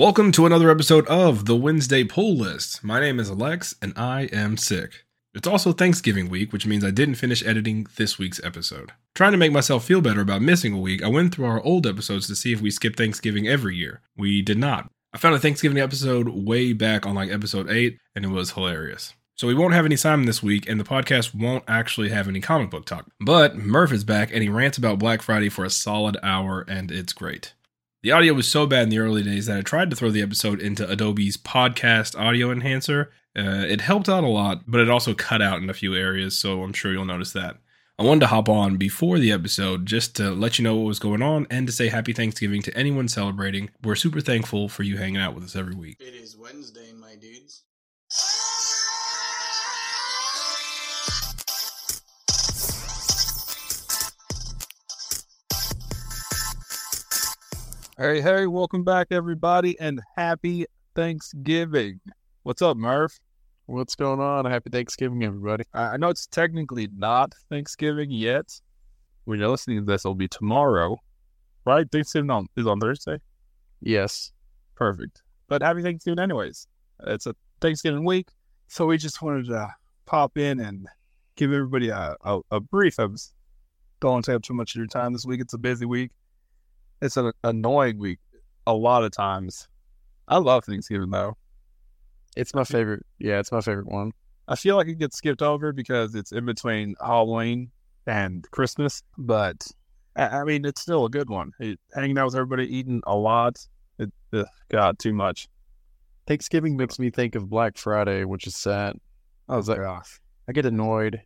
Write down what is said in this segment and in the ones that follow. Welcome to another episode of the Wednesday Pull List. My name is Alex, and I am sick. It's also Thanksgiving week, which means I didn't finish editing this week's episode. Trying to make myself feel better about missing a week, I went through our old episodes to see if we skipped Thanksgiving every year. We did not. I found a Thanksgiving episode way back on like episode 8, and it was hilarious. So we won't have any Simon this week, and the podcast won't actually have any comic book talk. But Murph is back, and he rants about Black Friday for a solid hour, and it's great. The audio was so bad in the early days that I tried to throw the episode into Adobe's podcast audio enhancer. It helped out a lot, but it also cut out in a few areas, so I'm sure you'll notice that. I wanted to hop on before the episode just to let you know what was going on and to say happy Thanksgiving to anyone celebrating. We're super thankful for you hanging out with us every week. It is Wednesday, my dudes. Hey, hey, welcome back, everybody, and happy Thanksgiving. What's up, Murph? What's going on? Happy Thanksgiving, everybody. I know it's technically not Thanksgiving yet. When you're listening to this, it'll be tomorrow, right? Thanksgiving is on Thursday? Yes. Perfect. But happy Thanksgiving anyways. It's a Thanksgiving week, so we just wanted to pop in and give everybody a brief. I don't want to take up too much of your time this week. It's a busy week. It's an annoying week a lot of times. I love Thanksgiving, though. It's my favorite. Yeah, it's my favorite one. I feel like it gets skipped over because it's in between Halloween and Christmas, but I mean, it's still a good one. Hanging out with everybody, eating a lot, God, too much. Thanksgiving makes me think of Black Friday, which is sad. I was like, I get annoyed.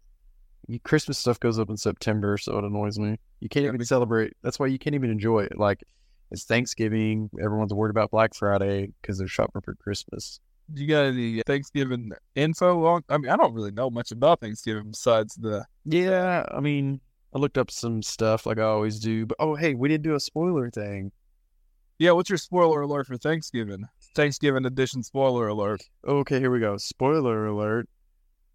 Christmas stuff goes up in September, so it annoys me. You can't even celebrate. That's why you can't even enjoy it. Like, it's Thanksgiving. Everyone's worried about Black Friday because they're shopping for Christmas. You got any Thanksgiving info on? I mean, I don't really know much about Thanksgiving besides the... Yeah, I mean, I looked up some stuff like I always do. But, oh, hey, we didn't do a spoiler thing. Yeah, what's your spoiler alert for Thanksgiving? Thanksgiving edition spoiler alert. Okay, here we go. Spoiler alert.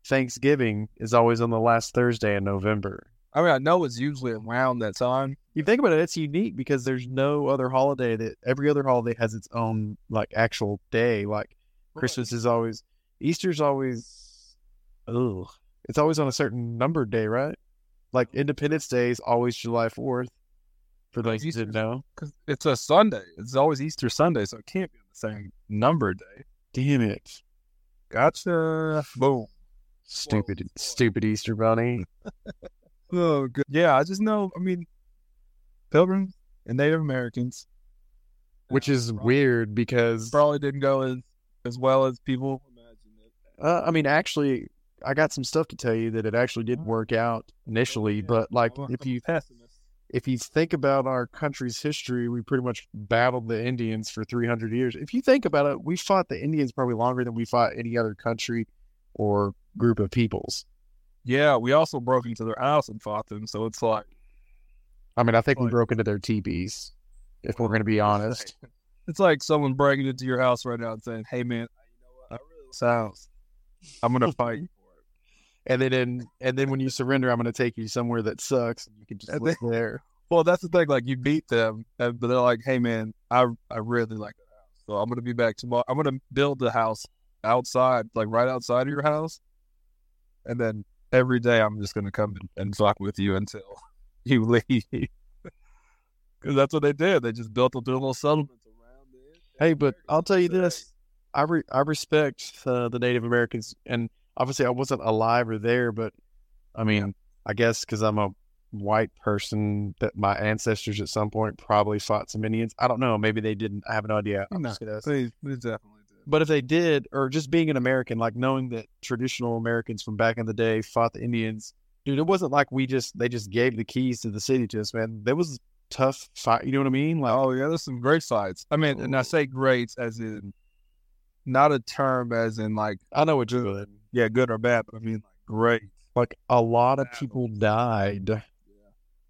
Thanksgiving is always on the last Thursday in November. I mean, I know it's usually around that time. You think about it, it's unique because there's no other holiday that... Every other holiday has its own, like, actual day, like... Christmas is always, Easter's always, it's always on a certain numbered day, right? Like Independence Day is always July 4th, for those who didn't know. Because it's a Sunday. It's always Easter Sunday, so it can't be on the same numbered day. Damn it. Gotcha. Boom. Stupid Easter Bunny. Oh, good. Yeah, I just know, I mean, Pilgrims and Native Americans. Which is probably weird because... Probably didn't go in. As well as people imagine it. I mean, actually, I got some stuff to tell you that it actually did work out initially, but like if you think about our country's history, we pretty much battled the Indians for 300 years. If you think about it, we fought the Indians probably longer than we fought any other country or group of peoples. Yeah, we also broke into their house and fought them, so it's like... I mean, I think we broke into their teepees, if we're going to be honest. It's like someone breaking into your house right now and saying, "Hey, man, you know what? I really love this house. I'm gonna fight for it." And then when you surrender, I'm gonna take you somewhere that sucks, and you can just live there. Well, that's the thing. Like, you beat them, but they're like, "Hey, man, I really like that house, so I'm gonna be back tomorrow. I'm gonna build the house outside, like right outside of your house, and then every day I'm just gonna come and fuck with you until you leave." Because that's what they did. They just built up their little settlement. Hey, but I'll tell you this, I respect the Native Americans, and obviously I wasn't alive or there, but I mean, I guess because I'm a white person that my ancestors at some point probably fought some Indians. I don't know. Maybe they didn't. I have no idea. No, they definitely did. But if they did, or just being an American, like knowing that traditional Americans from back in the day fought the Indians, dude, it wasn't like they just gave the keys to the city to us, man. There was tough fight, you know what I mean? Like, oh yeah, there's some great fights. I mean, and I say greats as in not a term as in like I know what you're good. Yeah, good or bad, but I mean like great. Like a lot of people died.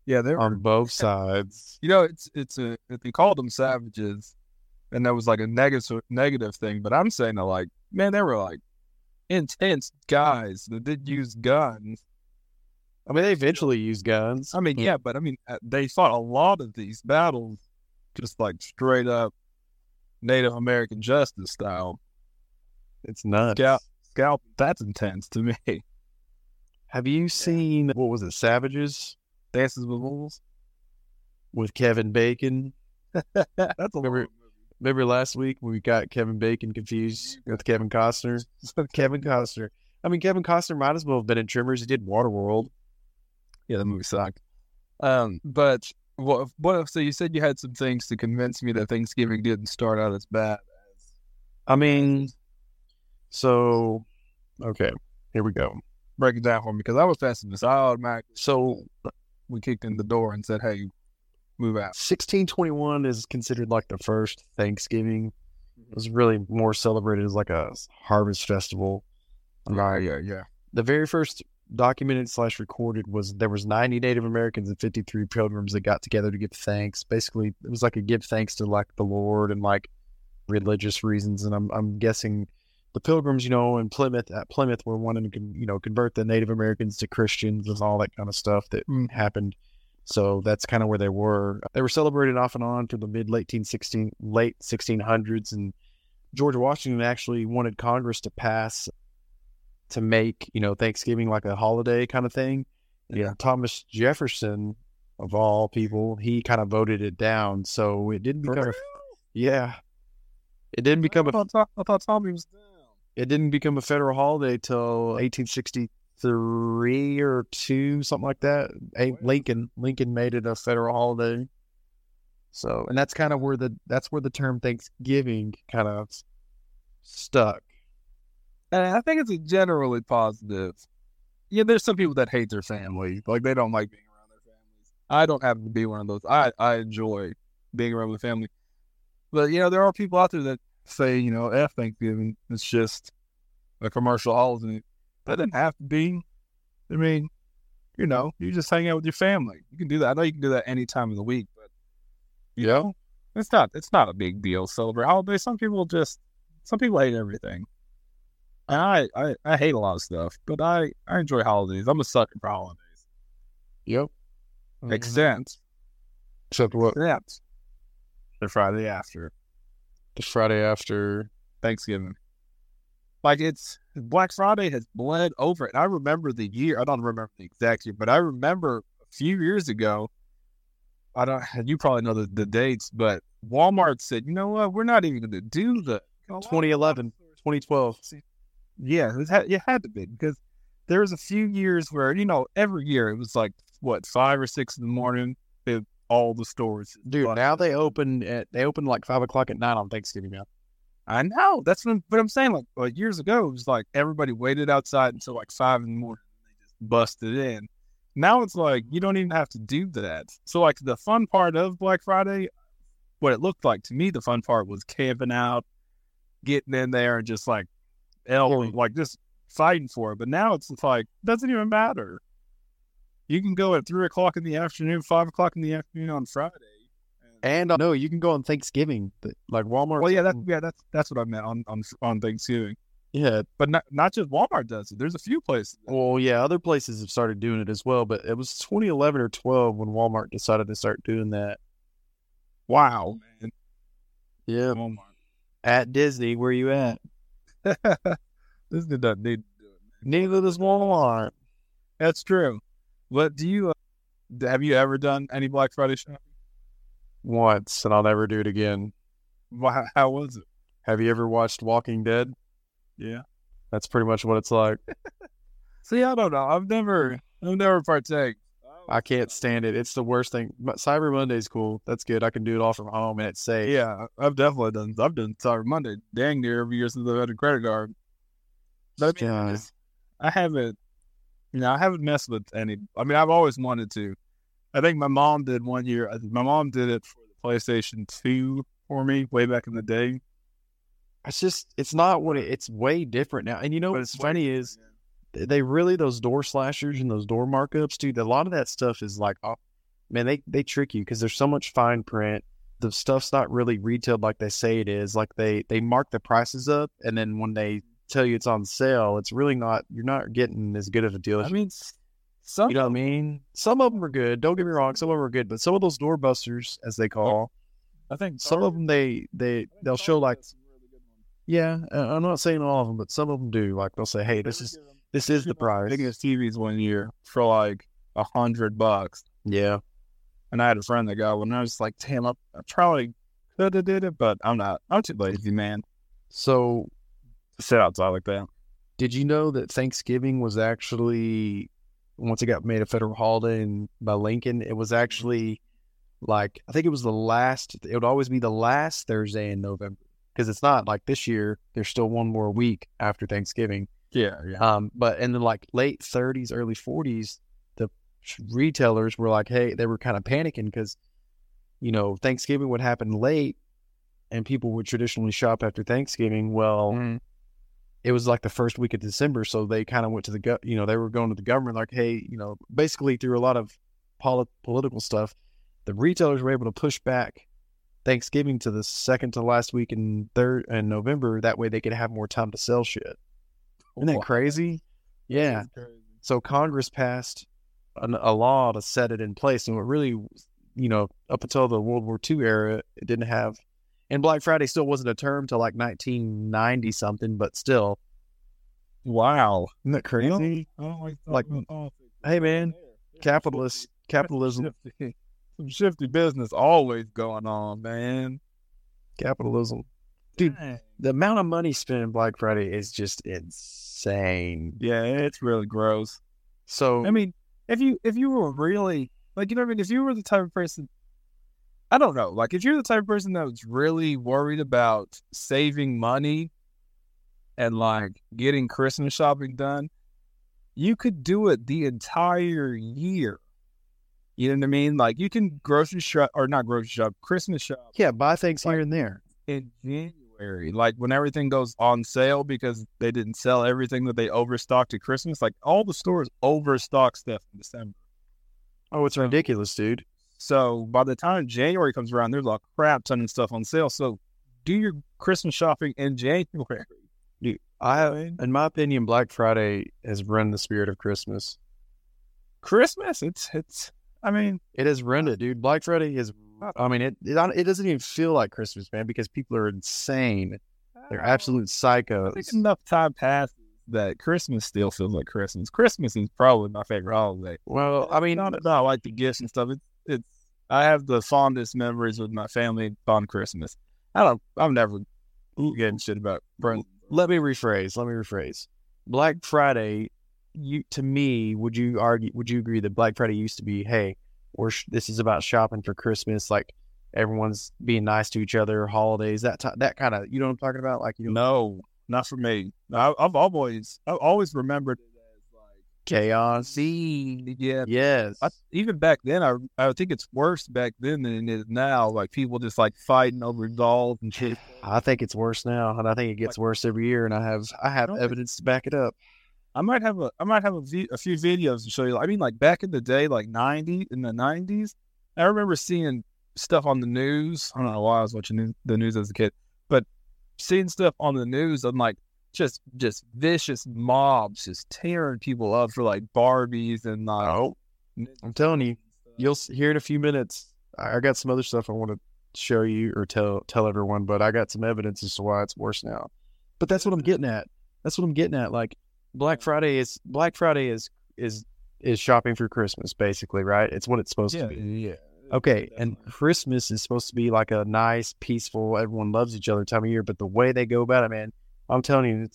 Yeah, they were on both sides. You know, they called them savages, and that was like a negative thing. But I'm saying that like, man, they were like intense guys that did use guns. I mean, they eventually used guns. I mean, yeah, but I mean, they fought a lot of these battles just like straight up Native American justice style. It's nuts. Scalping, that's intense to me. Have you seen, what was it, Savages? Dances with Wolves? With Kevin Bacon. Remember last week we got Kevin Bacon confused with Kevin Costner? Kevin Costner. I mean, Kevin Costner might as well have been in Tremors. He did Waterworld. Yeah, that movie sucked. But, well, so you said you had some things to convince me that Thanksgiving didn't start out as bad. I mean, so, okay, here we go. Break it down for me, because I was pessimist. I automatically, so we kicked in the door and said, hey, move out. 1621 is considered like the first Thanksgiving. It was really more celebrated as like a harvest festival. Right, yeah. The very first documented / recorded was there was 90 Native Americans and 53 pilgrims that got together to give thanks. Basically, it was like a give thanks to like the Lord and like religious reasons. And I'm guessing the pilgrims, you know, in Plymouth were wanting to, you know, convert the Native Americans to Christians and all that kind of stuff that happened. So that's kind of where they were. They were celebrated off and on through the late 1600s. And George Washington actually wanted Congress to pass to make, you know, Thanksgiving like a holiday kind of thing. Yeah. And Thomas Jefferson, of all people, he kind of voted it down. So it didn't become... Yeah. It didn't become... I thought Tommy was down. It didn't become a federal holiday till 1863 or 2, something like that. Lincoln made it a federal holiday. So, and that's kind of where the term Thanksgiving kind of stuck. And I think it's a generally positive. Yeah, there's some people that hate their family. Like, they don't like being around their families. I don't happen to be one of those. I enjoy being around the family. But, you know, there are people out there that say, you know, F Thanksgiving. It's just a commercial holiday. That doesn't have to be. I mean, you know, you just hang out with your family. You can do that. I know you can do that any time of the week. But, you know, it's not a big deal to celebrate holidays. Some people hate everything. I hate a lot of stuff, but I enjoy holidays. I'm a sucker for holidays. Yep. Makes sense. Except what? Except the Friday after. The Friday after Thanksgiving. Like, it's Black Friday has bled over it. I remember the year. I don't remember the exact year, but I remember a few years ago. You probably know the dates, but Walmart said, you know what? We're not even going to do the 2011, 2012. Yeah, it had to be, because there was a few years where, you know, every year it was like, what, 5 or 6 in the morning, all the stores. Dude, now they open like 5:00 at night on Thanksgiving now. I know, that's what I'm saying. Like years ago, it was like everybody waited outside until like 5 in the morning, and they just busted in. Now it's like you don't even have to do that. So like the fun part of Black Friday, what it looked like to me, the fun part was camping out, getting in there, and just like. Like just fighting for it, but now it's like doesn't even matter. You can go at 3:00 in the afternoon, 5:00 in the afternoon on Friday, and no, you can go on Thanksgiving, like Walmart. Well, that's what I meant on Thanksgiving. Yeah, but not just Walmart does it. There's a few places. Well, yeah, other places have started doing it as well, but it was 2011 or 12 when Walmart decided to start doing that. Wow. Man. Yeah, Walmart at Disney. Where you at? This did not need to do it. Neither does Walmart. That's true. But do you have you ever done any Black Friday shopping? Once, and I'll never do it again. Wow, how was it? Have you ever watched Walking Dead? Yeah, that's pretty much what it's like. See, I don't know. I've never partake. I can't stand it. It's the worst thing. Cyber Monday's cool. That's good. I can do it all from home and it's safe. Yeah, I've done Cyber Monday dang near every year since I've had a credit card. But I haven't messed with any. I mean, I've always wanted to. I think my mom did one year. My mom did it for the PlayStation 2 for me way back in the day. It's not what it's way different now. And you know what's funny is. Yeah. They really, those door slashers and those door markups, dude, a lot of that stuff is like, oh, man, they trick you because there's so much fine print. The stuff's not really retailed like they say it is. Like they mark the prices up, and then when they tell you it's on sale, it's really not, you're not getting as good of a deal. I mean, you know what I mean? Some of them are good. Don't get me wrong. Some of them are good, but some of those doorbusters, as they call, I think some of them they'll show like, yeah, I'm not saying all of them, but some of them do. Like they'll say, hey, this is the price. I think it's TVs one year for like $100. Yeah. And I had a friend that got one, and I was like, damn, I probably could have did it, but I'm not. I'm too lazy, man. So sit outside like that. Did you know that Thanksgiving was actually, once it got made a federal holiday by Lincoln, it was actually like, I think it was it would always be the last Thursday in November, because it's not like this year, there's still one more week after Thanksgiving. Yeah. But in the like late 30s, early 40s, retailers were like, hey, they were kind of panicking because, you know, Thanksgiving would happen late and people would traditionally shop after Thanksgiving. Well, it was like the first week of December, so they kind of went to they were going to the government like, hey, you know, basically through a lot of political stuff, the retailers were able to push back Thanksgiving to the second to last week in November. That way they could have more time to sell shit. Isn't that crazy? Yeah. That is crazy. So Congress passed a law to set it in place, and it really, you know, up until the World War II era, it didn't have, and Black Friday still wasn't a term till like 1990 something, but still. Wow, isn't that crazy? I don't like hey man, capitalism, some shifty business always going on, man. Capitalism, dude. Dang. The amount of money spent in Black Friday is just insane. Yeah, it's really gross. So I mean, if you were really, like, you know what I mean? If you were the type of person, I don't know, like, if you're the type of person that was really worried about saving money and, like, getting Christmas shopping done, you could do it the entire year. You know what I mean? Like, you can Christmas shop. Yeah, buy things here and there. In January, like, when everything goes on sale because they didn't sell everything that they overstocked at Christmas. Like, all the stores overstock stuff in December. Oh, it's ridiculous, dude. So by the time January comes around, there's a crap ton of stuff on sale. So do your Christmas shopping in January. Dude, in my opinion, Black Friday has run the spirit of Christmas. Christmas? It has run it, dude. Black Friday is, it doesn't even feel like Christmas, man, because people are insane. They're absolute psychos. I think enough time passes that Christmas still feels like Christmas. Christmas is probably my favorite holiday. Well, I like the gifts and stuff. I have the fondest memories with my family on Christmas. I'm never getting shit about presents. Let me rephrase. Black Friday, would you agree that Black Friday used to be, hey, this is about shopping for Christmas, like everyone's being nice to each other, holidays, that kind of, you know what I'm talking about? Like, no, not for me. I've always remembered it as like chaos. Yeah. Yes. Even back then, I think it's worse back then than it is now. Like people just like fighting over dolls and shit. I think it's worse now, and I think it gets worse every year. And I have evidence to back it up. I might have a few videos to show you. I mean, like back in the day, like in the 90s, I remember seeing stuff on the news. I don't know why I was watching the news as a kid, but seeing stuff on the news of like just vicious mobs just tearing people up for like Barbies and like. Oh, I'm telling you, you'll hear in a few minutes. I got some other stuff I want to show you or tell everyone, but I got some evidence as to why it's worse now. But that's what I'm getting at. Like Black Friday is shopping for Christmas, basically, right? It's what it's supposed to be. Yeah. Okay, and Christmas is supposed to be like a nice, peaceful, everyone loves each other time of year, but the way they go about it, man, I'm telling you,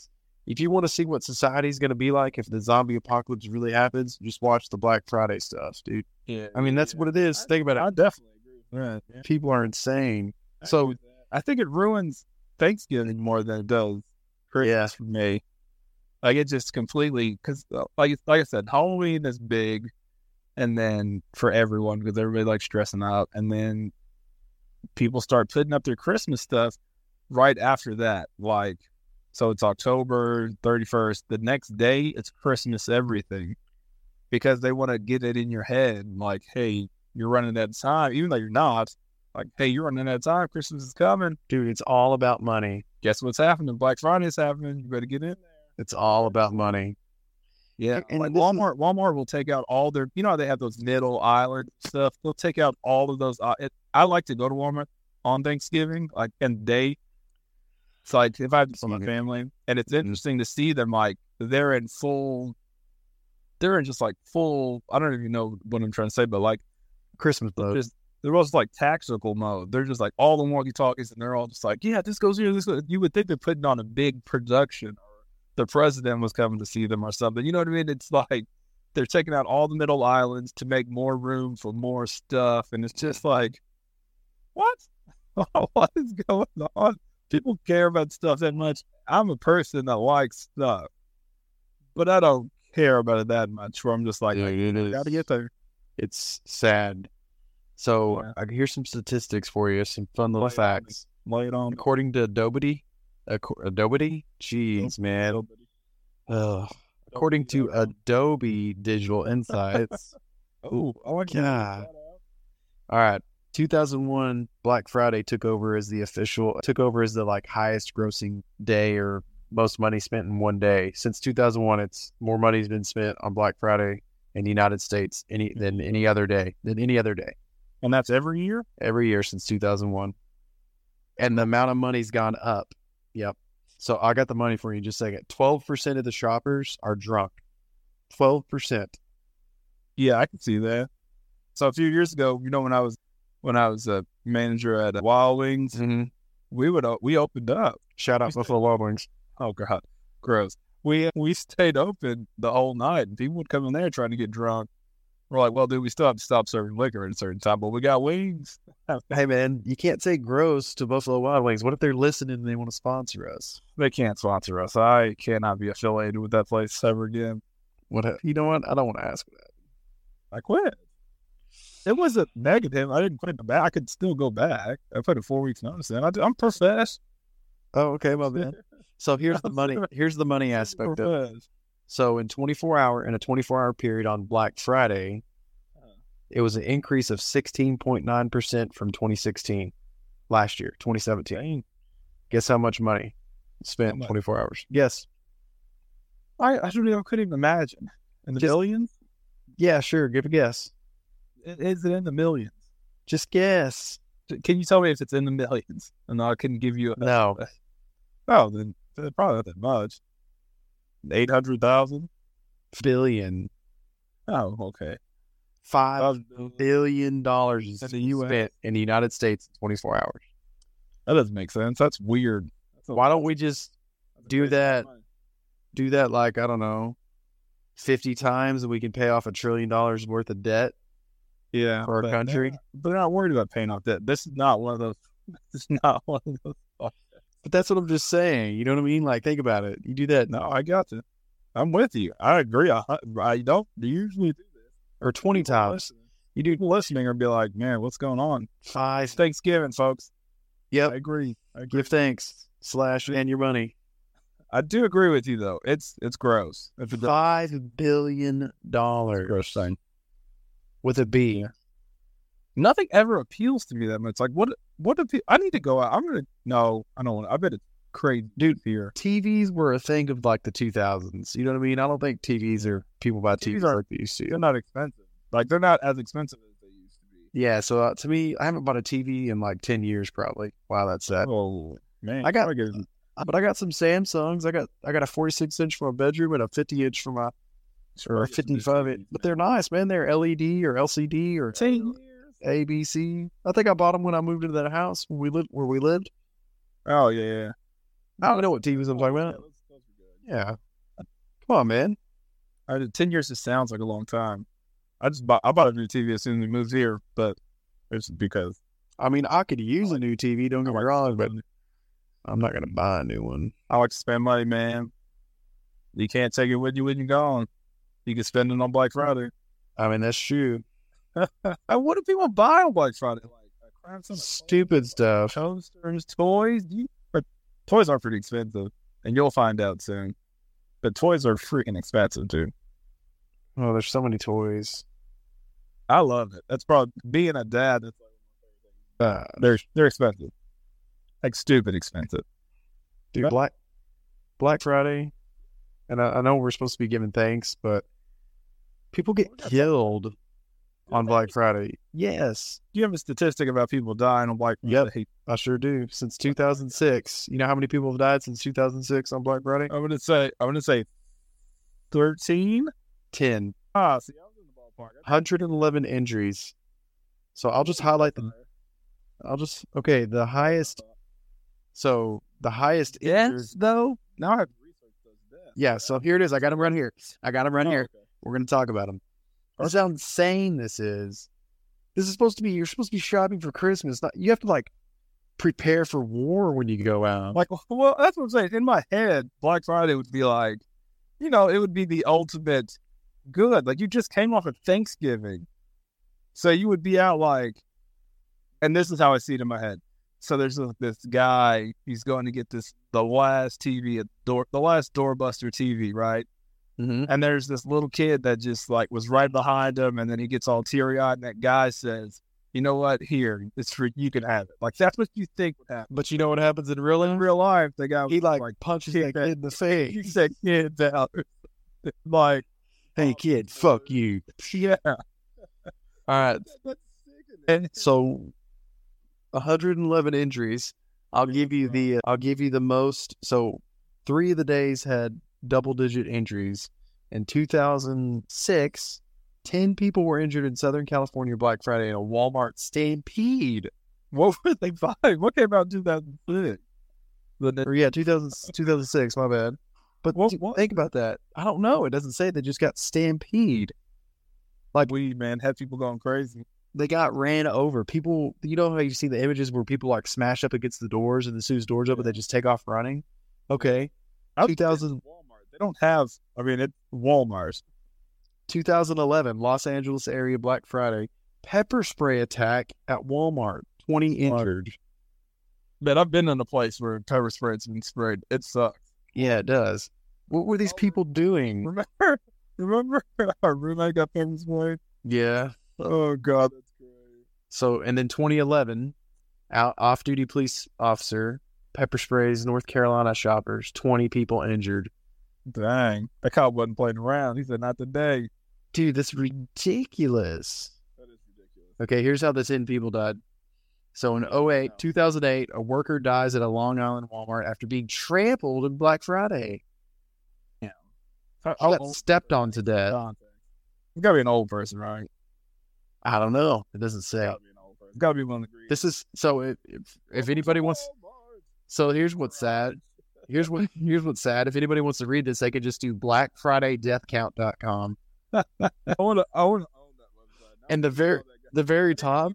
if you want to see what society's going to be like if the zombie apocalypse really happens, just watch the Black Friday stuff, dude. Yeah, I mean, that's what it is. Think about it. I definitely agree. Right. Yeah. People are insane. So I think it ruins Thanksgiving more than it does Christmas for me. Like, it just completely, because like I said, Halloween is big. And then for everyone, because everybody likes stressing out. And then people start putting up their Christmas stuff right after that. Like, so it's October 31st. The next day, it's Christmas everything. Because they want to get it in your head. Like, hey, you're running out of time. Even though you're not. Like, hey, you're running out of time. Christmas is coming. Dude, it's all about money. Guess what's happening? Black Friday's happening. You better get in there. It's all about money. Yeah, and like Walmart will take out all their, you know how they have those middle island stuff? They'll take out all of those. I like to go to Walmart. on Thanksgiving, like, and they, so like if I have some family, and it's interesting to see them, like, they're in just like full, I don't even know what I'm trying to say, but like Christmas mode. They're also like tactical mode. They're just like all the walkie-talkies, and they're all just like, yeah, this goes here, this goes. You would think they're putting on a big production, or the president was coming to see them or something. You know what I mean? It's like they're taking out all the middle islands to make more room for more stuff, and it's just like, what? What is going on? People care about stuff that much. I'm a person that likes stuff, but I don't care about it that much, where I'm just like, I gotta get there. It's sad. So here's some statistics for you, some fun little facts. Lay it on. According to Adobe, according to Adobe Digital Insights. All right. 2001 Black Friday took over as the like highest grossing day, or most money spent in one day. Since 2001, it's more money's been spent on Black Friday in the United States than any other day. And that's every year? Every year since 2001. And the amount of money's gone up. Yep. So I got the money for you in just a second. 12% of the shoppers are drunk. 12%. Yeah, I can see that. So a few years ago, you know, when I was a manager at Wild Wings, we opened up. Shout out Buffalo Wild Wings. Oh God, gross. We stayed open the whole night, and people would come in there trying to get drunk. We're like, well, dude, we still have to stop serving liquor at a certain time, but we got wings. Hey man, you can't say gross to Buffalo Wild Wings. What if they're listening and they want to sponsor us? They can't sponsor us. I cannot be affiliated with that place ever again. What? You know what? I don't want to ask that. I quit. It wasn't negative. I didn't quit the back. I could still go back. I put a 4 weeks notice in. I'm professed. Oh, okay, my bad. So here's the money. Here's the money aspect of it. So in a 24-hour period on Black Friday, it was an increase of 16.9% from 2016, last year, 2017. Dang. Guess how much money spent in 24 hours? Yes. I couldn't even imagine. In the billions? Yeah, sure. Give a guess. Is it in the millions? Just guess. Can you tell me if it's in the millions? And I couldn't give you no. Oh, then probably not that much. 800,000? Billion. Oh, okay. $5 billion is spent in the United States in 24 hours. That doesn't make sense. That's weird. Why don't we just do that like, I don't know, 50 times, and we can pay off $1 trillion worth of debt? Yeah, for our country. They're not worried about paying off debt. This is not one of those. But that's what I'm just saying. You know what I mean? Like, think about it. You do that. No, I got you. I'm with you. I agree. I don't usually do this. Or 20 people times. You do listening or be like, man, what's going on? It's Thanksgiving, folks. Yep. I agree. Give thanks / and your money. I do agree with you, though. It's gross. $5 billion. Gross thing. With a B. Yeah. Nothing ever appeals to me that much. Like, what do people... I need to go out. I don't want to. I bet it's crazy. Dude, here. TVs were a thing of, like, the 2000s. You know what I mean? I don't think TVs are... People buy TVs like they used to. They're not expensive. Like, they're not as expensive as they used to be. Yeah, so to me, I haven't bought a TV in, like, 10 years, probably. Wow, that's sad. Oh, man. I got some Samsungs. I got a 46-inch for my bedroom and a 50-inch for my... Or 55, but they're nice, man. They're LED or LCD or ABC. I think I bought them when I moved into that house where we lived. Oh yeah, I don't know what TVs I'm talking about. Yeah, come on, man. 10 years just sounds like a long time. I bought a new TV as soon as we moved here, but it's because I could use a new TV. Don't get me wrong, but I'm not gonna buy a new one. I like to spend money, man. You can't take it with you when you're gone. You can spend it on Black Friday. I mean, that's true. What do people buy on Black Friday? Like stupid stuff. Toasters, toys. Toys are pretty expensive, and you'll find out soon. But toys are freaking expensive, dude. Oh, there's so many toys. I love it. That's probably, being a dad, that's like one of my favorite things. They're expensive. Like, stupid expensive. Dude, Black Friday, and I know we're supposed to be giving thanks, but people get killed on Black Friday. Yes. Do you have a statistic about people dying on Black Friday? Yep, I sure do. Since 2006. You know how many people have died since 2006 on Black Friday? I'm going to say 13? 10. Ah, see, I was in the ballpark. 111 injuries. So I'll just highlight the... Okay, the highest... So, the highest... Yes, though? Now I have to research those deaths. Yeah, so here it is. I got them right here. Okay. We're going to talk about them. That's how insane this is. This is supposed to be... You're supposed to be shopping for Christmas. Not, you have to, like, prepare for war when you go out. Like, well, that's what I'm saying. In my head, Black Friday would be like... You know, it would be the ultimate good. Like, you just came off of Thanksgiving. So you would be out like... And this is how I see it in my head. So there's this guy, he's going to get the last TV, the last doorbuster TV, right? Mm-hmm. And there's this little kid that just like was right behind him, and then he gets all teary-eyed, and that guy says, you know what, here, it's for, you can have it. Like, that's what you think would happen. But you know what happens in real life? The guy, he like punches that kid in the face. He said, kids out. Like, hey, kid, fuck you. Yeah. All right. And so... 111 injuries. I'll give you the most. So 3 of the days had double-digit injuries. In 2006, 10 people were injured in Southern California Black Friday in a Walmart stampede. What were they buying? What came out in 2006? 2006, my bad. But what? Think about that. I don't know. It doesn't say they just got stampede. Like, we, man, had people going crazy. They got ran over. People, you know how you see the images where people like smash up against the doors and the sue's doors up, and they just take off running? Okay. 2000. Walmart. They don't have, I mean, it's Walmart. 2011, Los Angeles area Black Friday. Pepper spray attack at Walmart. 20 injured. Man, I've been in a place where pepper spray's been sprayed. It sucks. Yeah, it does. What were these people doing? Remember our roommate got pepper sprayed? Yeah. Oh, God. That's great. So, and then 2011, off-duty police officer, pepper sprays North Carolina shoppers, 20 people injured. Dang. That cop wasn't playing around. He said, not today. Dude, that's ridiculous. That is ridiculous. Okay, here's how the 10 people died. So, in 2008, a worker dies at a Long Island Walmart after being trampled on Black Friday. Yeah. He got stepped on to death. It's got to be an old person, right? I don't know. It doesn't say. It's got to be one degree. This is so. If anybody wants, so here's what's sad. Here's what's sad. If anybody wants to read this, they can just do BlackFridayDeathCount.com. I want to own that website. Now and the very top,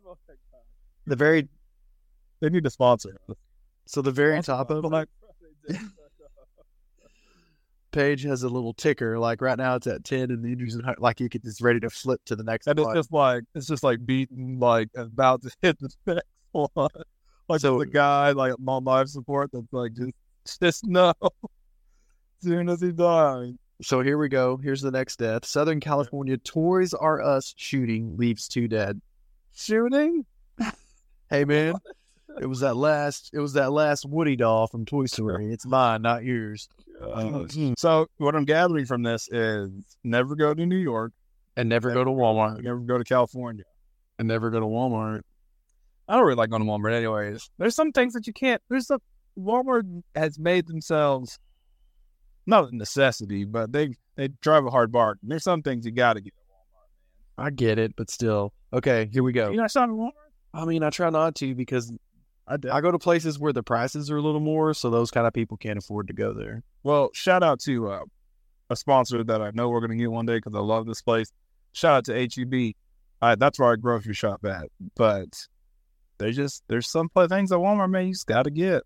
they need to sponsor. So the very top of Black page has a little ticker, like right now it's at 10, and the injuries, like you get just ready to flip to the next one. And it's just like beaten, like about to hit the next one. Like, so the guy, like on life support, that's like just no. As soon as he died. So here we go. Here's the next death. Southern California Toys R Us shooting leaves 2 dead. Shooting? Hey man, it was that last Woody doll from Toy Story. It's mine, not yours. So what I'm gathering from this is never go to New York and never go to Walmart. Never go to California and never go to Walmart. I don't really like going to Walmart anyways. There's some things that you can't. Walmart has made themselves not a necessity, but they drive a hard bargain. There's some things you got to get at Walmart, man. I get it, but still. Okay, here we go. You're not shopping at Walmart? I mean, I try not to because I go to places where the prices are a little more, so those kind of people can't afford to go there. Well, shout out to a sponsor that I know we're going to get one day because I love this place. Shout out to H-E-B. That's where I grocery shop at. But there's some things at Walmart, man, you just got to get.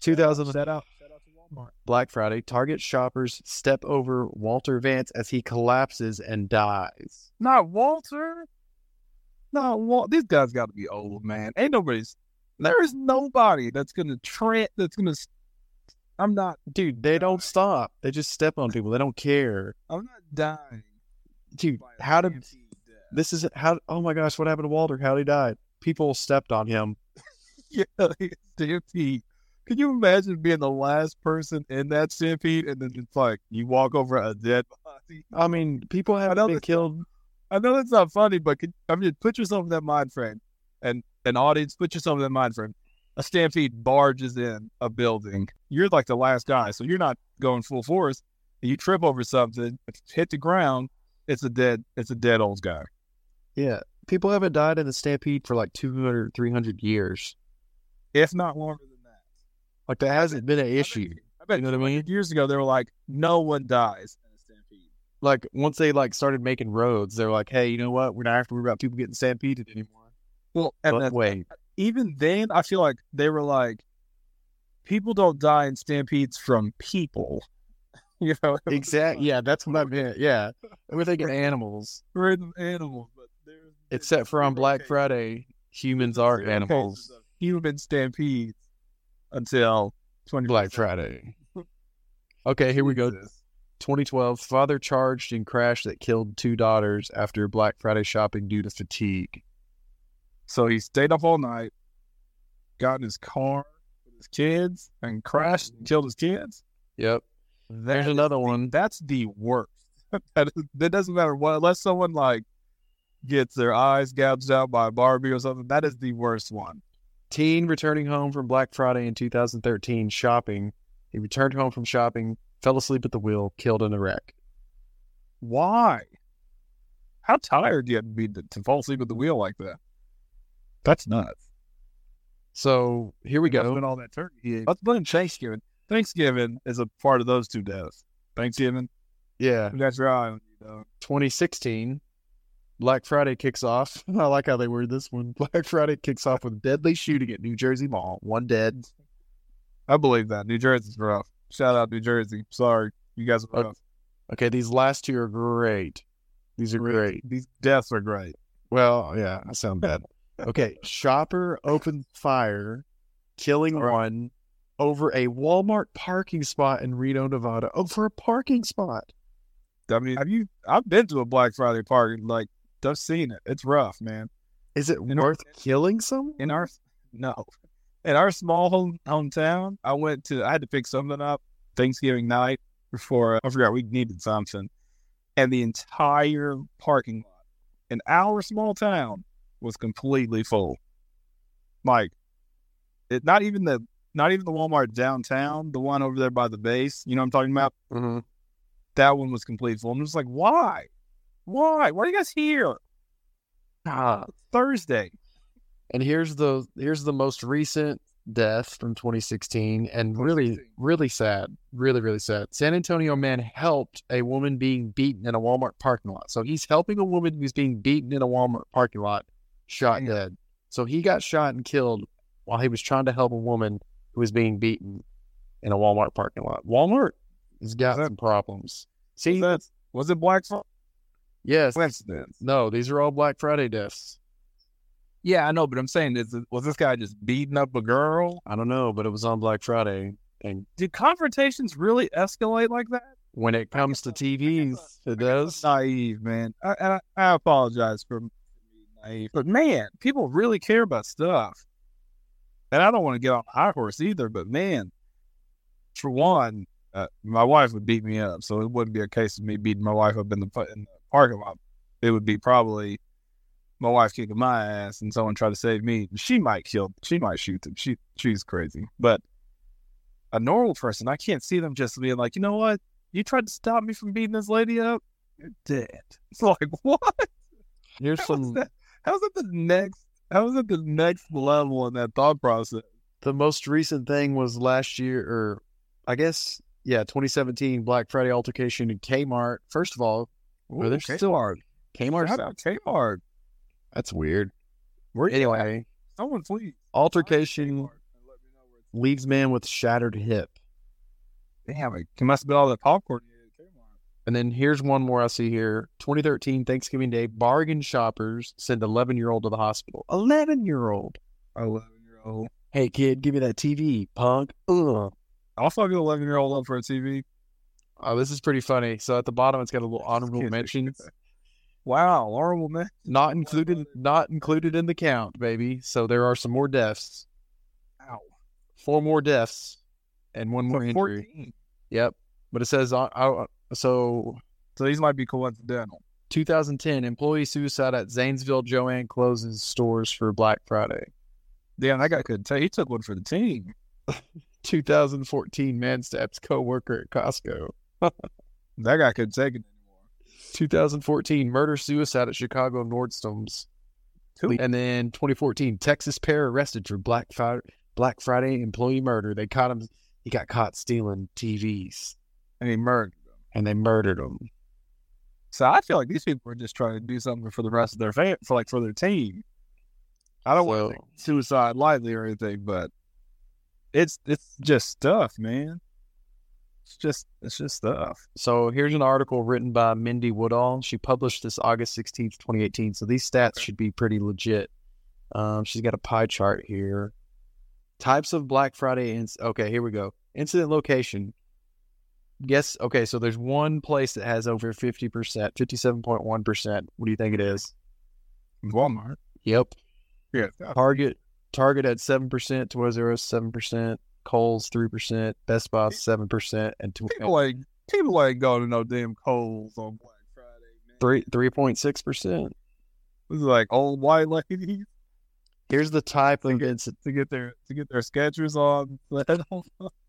2000. Shout out to Walmart. Black Friday, Target shoppers step over Walter Vance as he collapses and dies. Not Walter. No, these guys got to be old, man. There is nobody that's going to I'm not... Dude, they don't stop. They just step on people. They don't care. I'm not dying. Dude, oh my gosh, what happened to Walter? How'd he die? People stepped on him. Yeah, stampede. Can you imagine being the last person in that stampede and then it's like, you walk over a dead body? I mean, people haven't been killed... I know that's not funny, but put yourself in that mind frame, and an audience, put yourself in that mind frame. A stampede barges in a building. You're like the last guy, so you're not going full force. You trip over something, hit the ground. It's a dead old guy. Yeah, people haven't died in a stampede for like 200, 300 years, if not longer than that. Like that hasn't been an issue. I bet, you know what I mean? Years ago, they were like, no one dies in a stampede. Like once they like started making roads, they're like, hey, you know what? We're not have to worry about people getting stampeded anymore. Well, even then, I feel like they were like, people don't die in stampedes from people. You know, exactly. Yeah, that's what I meant. Yeah, we're thinking animals. We're in animals, but except for on Black Friday, humans are animals. Human stampedes until Black Friday. Okay, here we go. 2012, father charged in crash that killed two daughters after Black Friday shopping due to fatigue. So he stayed up all night, got in his car with his kids, and crashed and killed his kids. Yep. There's another one. That's the worst. That doesn't matter what, unless someone like gets their eyes gouged out by a Barbie or something. That is the worst one. Teen returning home from Black Friday in 2013 shopping. He returned home from shopping, fell asleep at the wheel, killed in a wreck. Why? How tired do you have to be to fall asleep at the wheel like that? That's nuts. So here we go. All that turkey. Let's blame Thanksgiving. Thanksgiving is a part of those two deaths. Thanksgiving? Yeah. That's right. 2016, Black Friday kicks off. I like how they word this one. Black Friday kicks off with deadly shooting at New Jersey Mall. One dead. I believe that. New Jersey's rough. Shout out New Jersey. Sorry. You guys are rough. Okay, these last two are great. These are great. These deaths are great. Well, yeah, I sound bad. Okay, shopper opened fire, killing one. Over a Walmart parking spot in Reno, Nevada. Over a parking spot. I mean, I've been to a Black Friday party. Like, I've seen it. It's rough, man. Is it worth killing someone? In our small hometown, I had to pick something up Thanksgiving night before I forgot we needed something. And the entire parking lot in our small town was completely full. Like, not even the Walmart downtown, the one over there by the base. You know what I'm talking about? Mm-hmm. That one was complete full. I'm just like, why? Why? Why are you guys here? Thursday. And here's the most recent death from 2016, and really, really sad. Really, really sad. San Antonio man helped a woman being beaten in a Walmart parking lot. So he's helping a woman who's being beaten in a Walmart parking lot, shot dead. So he got shot and killed while he was trying to help a woman was being beaten in a Walmart parking lot. Walmart has got some problems. See, was it Black Friday? Yes. No, these are all Black Friday deaths. Yeah, I know, but I'm saying, was this guy just beating up a girl? I don't know, but it was on Black Friday. And do confrontations really escalate like that? When it comes to TVs, it does. Naive, man. I apologize for being naive. But man, people really care about stuff. And I don't want to get on a high horse either, but man, for one, my wife would beat me up, so it wouldn't be a case of me beating my wife up in the parking lot. It would be probably my wife kicking my ass and someone try to save me. She might shoot them. She's crazy. But a normal person, I can't see them just being like, you know what? You tried to stop me from beating this lady up? You're dead. It's like, what? How's at the next level in that thought process? The most recent thing was last year, 2017, Black Friday altercation in Kmart. First of all, they're still hard. Kmart. That's weird. Anyway, someone please. Altercation leaves man with shattered hip. Damn, it must have been all that popcorn. And then here's one more I see here. 2013, Thanksgiving Day, bargain shoppers send 11-year-old to the hospital. 11-year-old. Hey, kid, give me that TV, punk. Ugh. I'll fuck an 11-year-old up for a TV. Oh, this is pretty funny. So at the bottom, it's got a little honorable mentions. Wow, honorable mention. Not included in the count, baby. So there are some more deaths. Ow. 4 more deaths and one more injury. 14. Yep. But it says... So these might be coincidental. 2010, employee suicide at Zanesville Joann closes stores for Black Friday. Damn, that guy couldn't tell. He took one for the team. 2014, man stabs co-worker at Costco. That guy couldn't take it anymore. 2014, murder-suicide at Chicago Nordstrom's. Cool. And then 2014, Texas pair arrested for Black Friday employee murder. They caught him. He got caught stealing TVs. And he murdered them. And they murdered him. So I feel like these people are just trying to do something for the rest of their for their team. I don't want to take suicide lightly or anything, but it's just stuff, man. It's just stuff. So here's an article written by Mindy Woodall. She published this August 16th, 2018. So these stats should be pretty legit. She's got a pie chart here. Types of Black Friday. Okay, here we go. Incident location. Yes. Okay, so there's one place that has over 50%, 57.1%. What do you think it is? Walmart. Yep. Yeah. Target at 7%, Toys R Us 7%, Kohl's 3%, Best Buy 7%, and people ain't going to no damn Kohl's on Black Friday, man. 3.6%. This is like old white ladies. Here's the type of incident to get their Skechers on.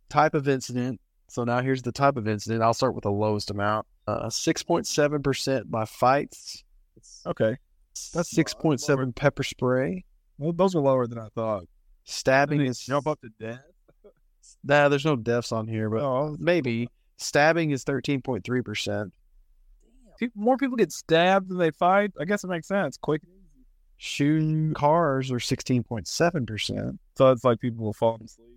Type of incident. So now here's the type of incident. I'll start with the lowest amount. 6.7% by fights. Okay. That's 6.7 pepper spray. Well, those are lower than I thought. Stabbing is... Jump up to death? Nah, there's no deaths on here, but maybe. Stabbing is 13.3%. Damn. More people get stabbed than they fight? I guess it makes sense. Quick. Shooting cars are 16.7%. So it's like people will fall asleep.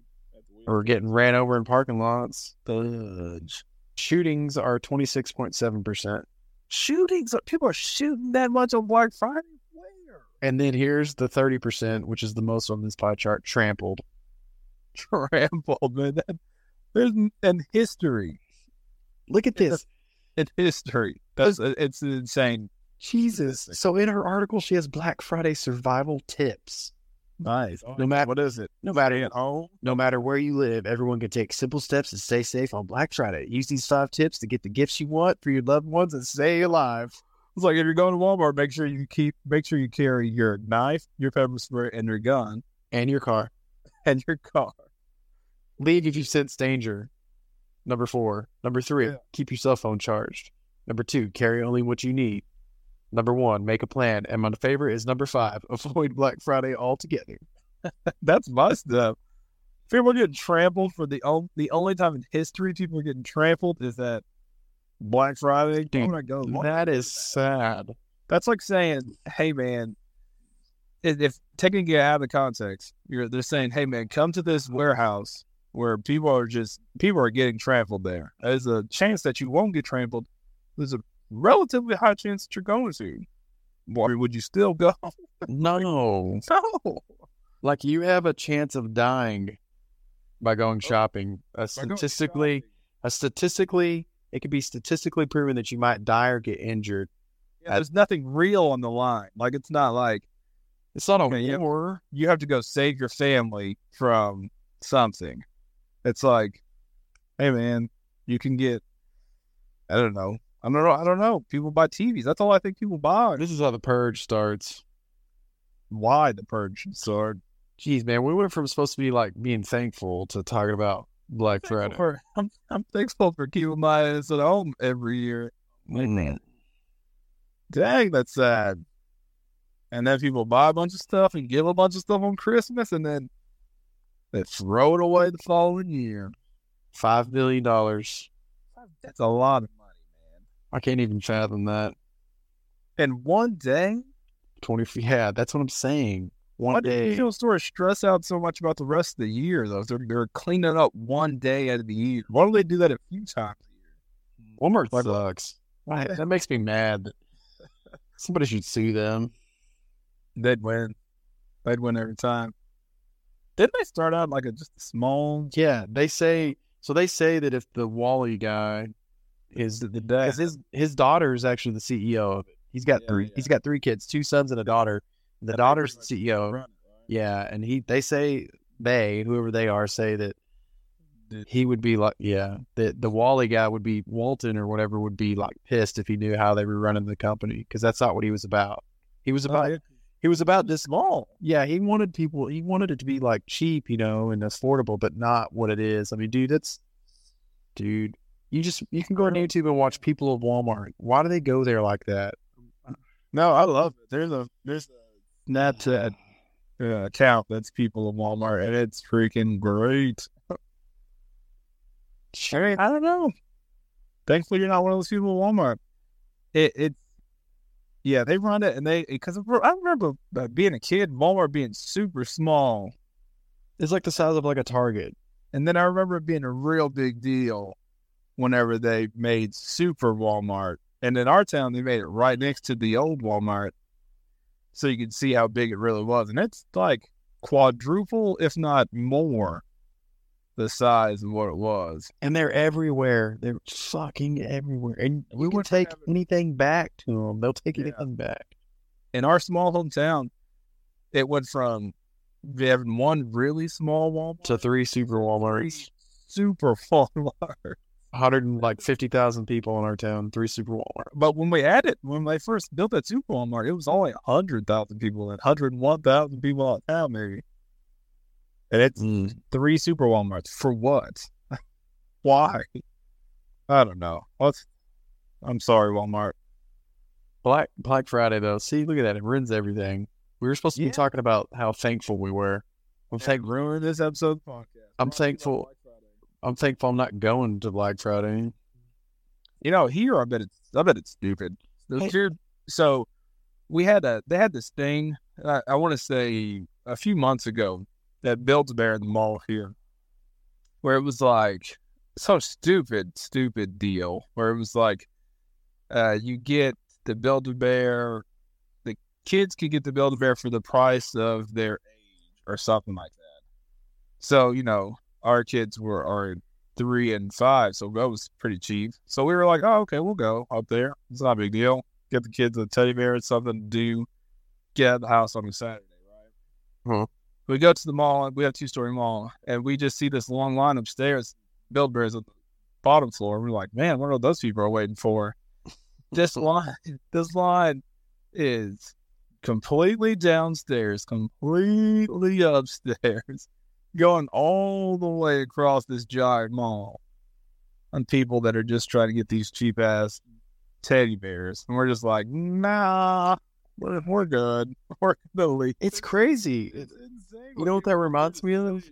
Or getting ran over in parking lots. Fudge. Shootings are 26.7%. Shootings? People are shooting that much on Black Friday? Where? And then here's the 30%, which is the most on this pie chart. Trampled. Trampled, man. There's an history. Look at this. In history. It's insane. Jesus. So in her article, she has Black Friday survival tips. Nice. No matter what is it? No matter where you live, everyone can take simple steps to stay safe on Black Friday. Use these 5 tips to get the gifts you want for your loved ones and stay alive. It's like if you're going to Walmart, make sure you carry your knife, your pepper spray, and your gun, and your car, Leave if you sense danger. Number 4. Number 3. Yeah. Keep your cell phone charged. Number 2. Carry only what you need. Number 1, make a plan. And my favorite is number 5, avoid Black Friday altogether. That's my stuff. People are getting trampled for the only time in history people are getting trampled is that Black Friday. Dude, that is sad. That's like saying, hey, man, if taking it out of the context, they're saying, hey, man, come to this warehouse where people are getting trampled there. There's a chance that you won't get trampled. There's a relatively high chance that you're going to. Or would you still go? No. Like, you have a chance of dying by going shopping. It could be statistically proven that you might die or get injured. Yeah, there's nothing real on the line. Like, it's not like... It's not a war. You have to go save your family from something. It's like, hey, man, you can get... I don't know. People buy TVs. That's all I think people buy. This is how the purge starts. Why the purge started? Jeez, man, we went from supposed to be like being thankful to talking about Black Friday. I'm thankful for keeping my ass at home every year. Man, dang, that's sad. And then people buy a bunch of stuff and give a bunch of stuff on Christmas, and then they throw it away the following year. $5 billion. That's a lot of money. I can't even fathom that. In one day? 20. Yeah, that's what I'm saying. One day. Why do retail stores stress out so much about the rest of the year, though? They're cleaning up one day out of the year. Why do they do that a few times a year? Walmart sucks. That makes me mad. Somebody should sue them. They'd win. They'd win every time. Didn't they start out like just a small... Yeah, they say that if the Wally guy... His daughter is actually the CEO of it. He's got 3 kids, 2 sons and a daughter. The daughter's the CEO. Right? Yeah, and whoever they are, say that he would be like, yeah, the Wally guy would be, Walton or whatever, would be like pissed if he knew how they were running the company, because that's not what he was about. He was about this small. Yeah, he wanted people, he wanted it to be like cheap, you know, and affordable, but not what it is. I mean, dude, you can go on YouTube and watch people of Walmart. Why do they go there like that? No, I love it. There's a Snapchat account that's people of Walmart, and it's freaking great. Sure, I don't know. Thankfully, you're not one of those people at Walmart. Yeah, they run it, and because I remember being a kid, Walmart being super small. It's like the size of like a Target. And then I remember it being a real big deal whenever they made Super Walmart. And in our town, they made it right next to the old Walmart, so you could see how big it really was. And it's like quadruple, if not more, the size of what it was. And they're everywhere. They're fucking everywhere. And we won't take anything back to them. They'll take anything back. In our small hometown, it went from having one really small Walmart to three super Walmarts. 150,000 people in our town, three super Walmart. But when they first built that super Walmart, it was only 100,000 people and 101,000 people out of town, maybe. And it's three super Walmarts. For what? Why? I don't know. I'm sorry, Walmart. Black Friday, though. See, look at that. It ruins everything. We were supposed to be talking about how thankful we were. Ruined this episode. I'm thankful. I'm thankful I'm not going to Black Friday. You know, here, I bet it's stupid. So they had this thing, I want to say a few months ago, that Build-A-Bear in the mall here, where it was like so stupid deal, where it was like you get the Build-A-Bear, the kids could get the Build-A-Bear for the price of their age or something like that. So, you know, our kids are 3 and 5, so that was pretty cheap. So we were like, oh, okay, we'll go up there. It's not a big deal. Get the kids a teddy bear, it's something to do. Get out of the house on a Saturday, right? Huh. We go to the mall, we have a 2-story mall, and we just see this long line upstairs, Build-A-Bears at the bottom floor. We're like, man, what are those people waiting for? This line is completely downstairs, completely upstairs, going all the way across this giant mall on people that are just trying to get these cheap-ass teddy bears. And we're just like, nah. We're good. We're good. It's crazy. It's insane. You know what that reminds me of?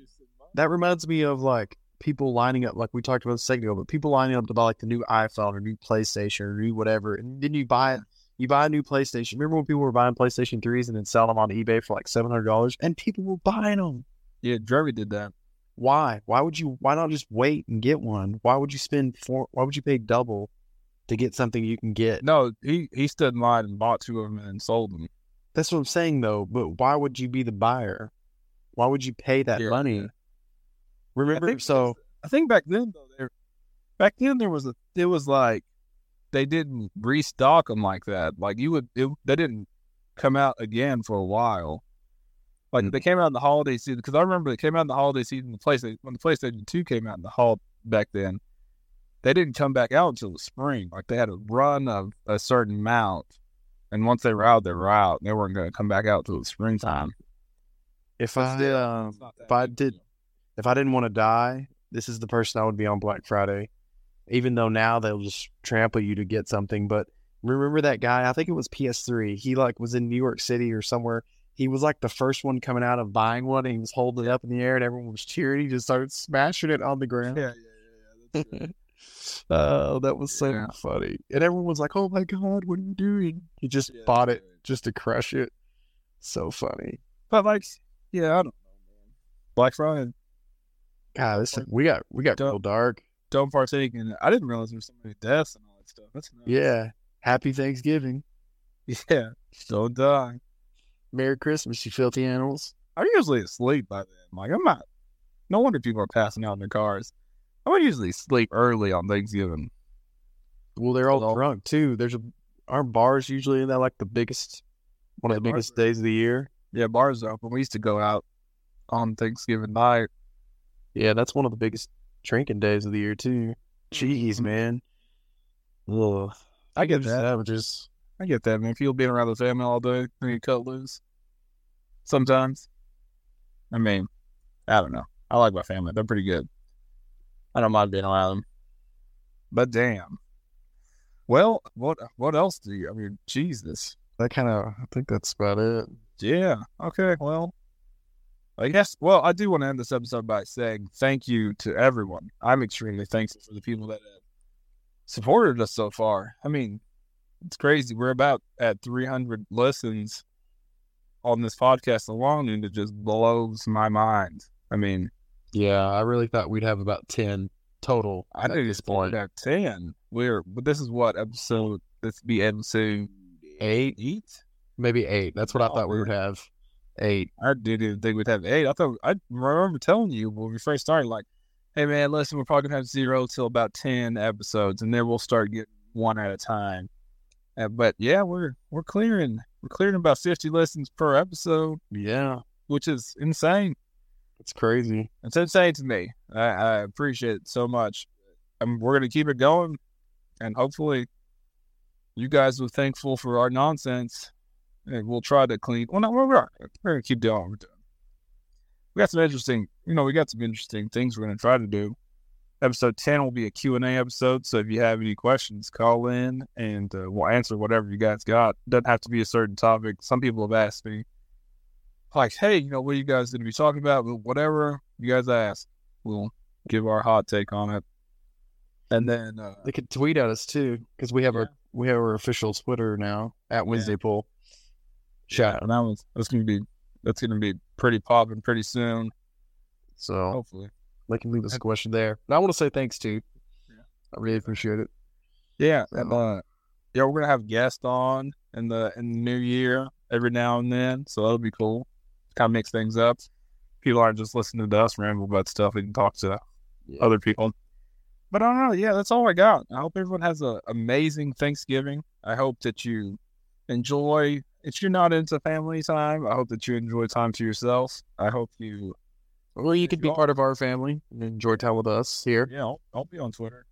That reminds me of like people lining up, like we talked about a second ago, but people lining up to buy like the new iPhone or new PlayStation or new whatever. And then you buy a new PlayStation. Remember when people were buying PlayStation 3s and then selling them on eBay for like $700? And people were buying them. Yeah, Jeremy did that. Why? Why not just wait and get one? Why would you pay double to get something you can get? No, he stood in line and bought 2 of them and sold them. That's what I'm saying, though. But why would you be the buyer? Why would you pay that money? Remember, I think back then, though, it was like they didn't restock them like that. Like they didn't come out again for a while. Like they came out in the holiday season, because I remember they came out in the holiday season. When the PlayStation 2 came out in the hall back then, they didn't come back out until the spring. Like they had a run of a certain amount, and once they were out, they were out. They weren't going to come back out till the springtime. If I didn't want to die, this is the person I would be on Black Friday. Even though now they'll just trample you to get something. But remember that guy? I think it was PS3. He like was in New York City or somewhere. He was like the first one coming out of buying one, and he was holding it up in the air, and everyone was cheering. He just started smashing it on the ground. Yeah. That's good. Oh, that was so funny. And everyone was like, oh my God, what are you doing? He just bought it just to crush it. So funny. But like, yeah, I don't know, man. Black Friday. God, we got real dark. Don't partake in it. I didn't realize there was so many deaths and all that stuff. That's nuts. Yeah. Happy Thanksgiving. Yeah. Don't die. Merry Christmas, you filthy animals. I'm usually asleep by then. Like, I'm not. No wonder people are passing out in their cars. I would usually sleep early on Thanksgiving. Well, they're all drunk too. Aren't bars usually in that like the biggest, one of the biggest days of the year? Yeah, bars are open. We used to go out on Thanksgiving night. Yeah, that's one of the biggest drinking days of the year too. Jeez, man. Ugh. I get that. Savages. I get that, man. If you'll be around the family all day, then you cut loose. Sometimes. I mean, I don't know. I like my family. They're pretty good. I don't mind being around them. But damn. Well, what else do you... I mean, Jesus. That kind of... I think that's about it. Yeah. Okay, well... I guess, well, I do want to end this episode by saying thank you to everyone. I'm extremely thankful for the people that have supported us so far. I mean, it's crazy. We're about at 300 listens on this podcast alone, and it just blows my mind. I mean... Yeah, I really thought we'd have about 10 total at this point. I think it's 10. But this is what episode... This would be episode 8? Maybe 8. That's what I thought we would have. 8. I didn't think we'd have 8. I remember telling you when we first started, like, hey man, listen, we're probably gonna have 0 till about 10 episodes, and then we'll start getting one at a time. But yeah, we're clearing about 50 listens per episode. Yeah, which is insane. It's crazy. It's insane to me. I appreciate it so much. We're gonna keep it going, and hopefully, you guys were thankful for our nonsense. And we'll try to clean. Well, no, we're going to keep doing what we're doing. We got some interesting things we're going to try to do. Episode 10 will be a Q&A episode. So if you have any questions, call in and we'll answer whatever you guys got. Doesn't have to be a certain topic. Some people have asked me, like, hey, what are you guys going to be talking about? Well, whatever you guys ask, we'll give our hot take on it. And then they could tweet at us too, because we have our official Twitter now at Wednesday Pull. Shot. And that's gonna be pretty popping pretty soon. So hopefully they can leave us a question there. And I want to say thanks too. Yeah. I really appreciate it. Yeah, and we're gonna have guests on in the new year every now and then, so that'll be cool. Kind of mix things up. People aren't just listening to us ramble about stuff. We can talk to other people. But I don't know. Yeah, that's all I got. I hope everyone has an amazing Thanksgiving. I hope that you enjoy. If you're not into family time, I hope that you enjoy time to yourself. I hope you... Well, you could be part of our family and enjoy time with us here. Yeah, I'll be on Twitter.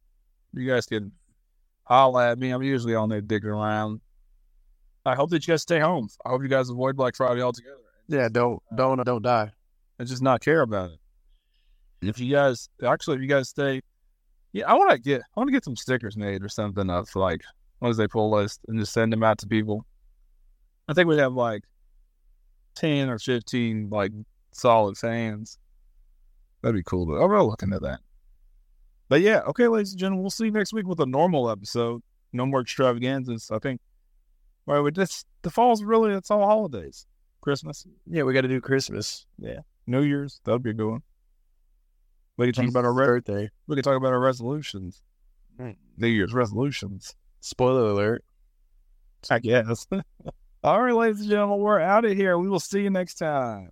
You guys can holler at me. I'm usually on there digging around. I hope that you guys stay home. I hope you guys avoid Black Friday altogether. Yeah, don't die. And just not care about it. If you guys stay... Yeah, I want to get some stickers made or something up for like Wednesday Pull List and just send them out to people. I think we have like 10 or 15 like solid fans. That'd be cool though. I'm really looking at that. But yeah, okay, ladies and gentlemen, we'll see you next week with a normal episode. No more extravaganzas. I think. Right, the fall's really it's all holidays. Christmas. Yeah, we got to do Christmas. Yeah, New Year's. That'd be a good one. We can talk about our birthday. We can talk about our resolutions. Mm. New Year's resolutions. Spoiler alert. I guess. All right, ladies and gentlemen, we're out of here. We will see you next time.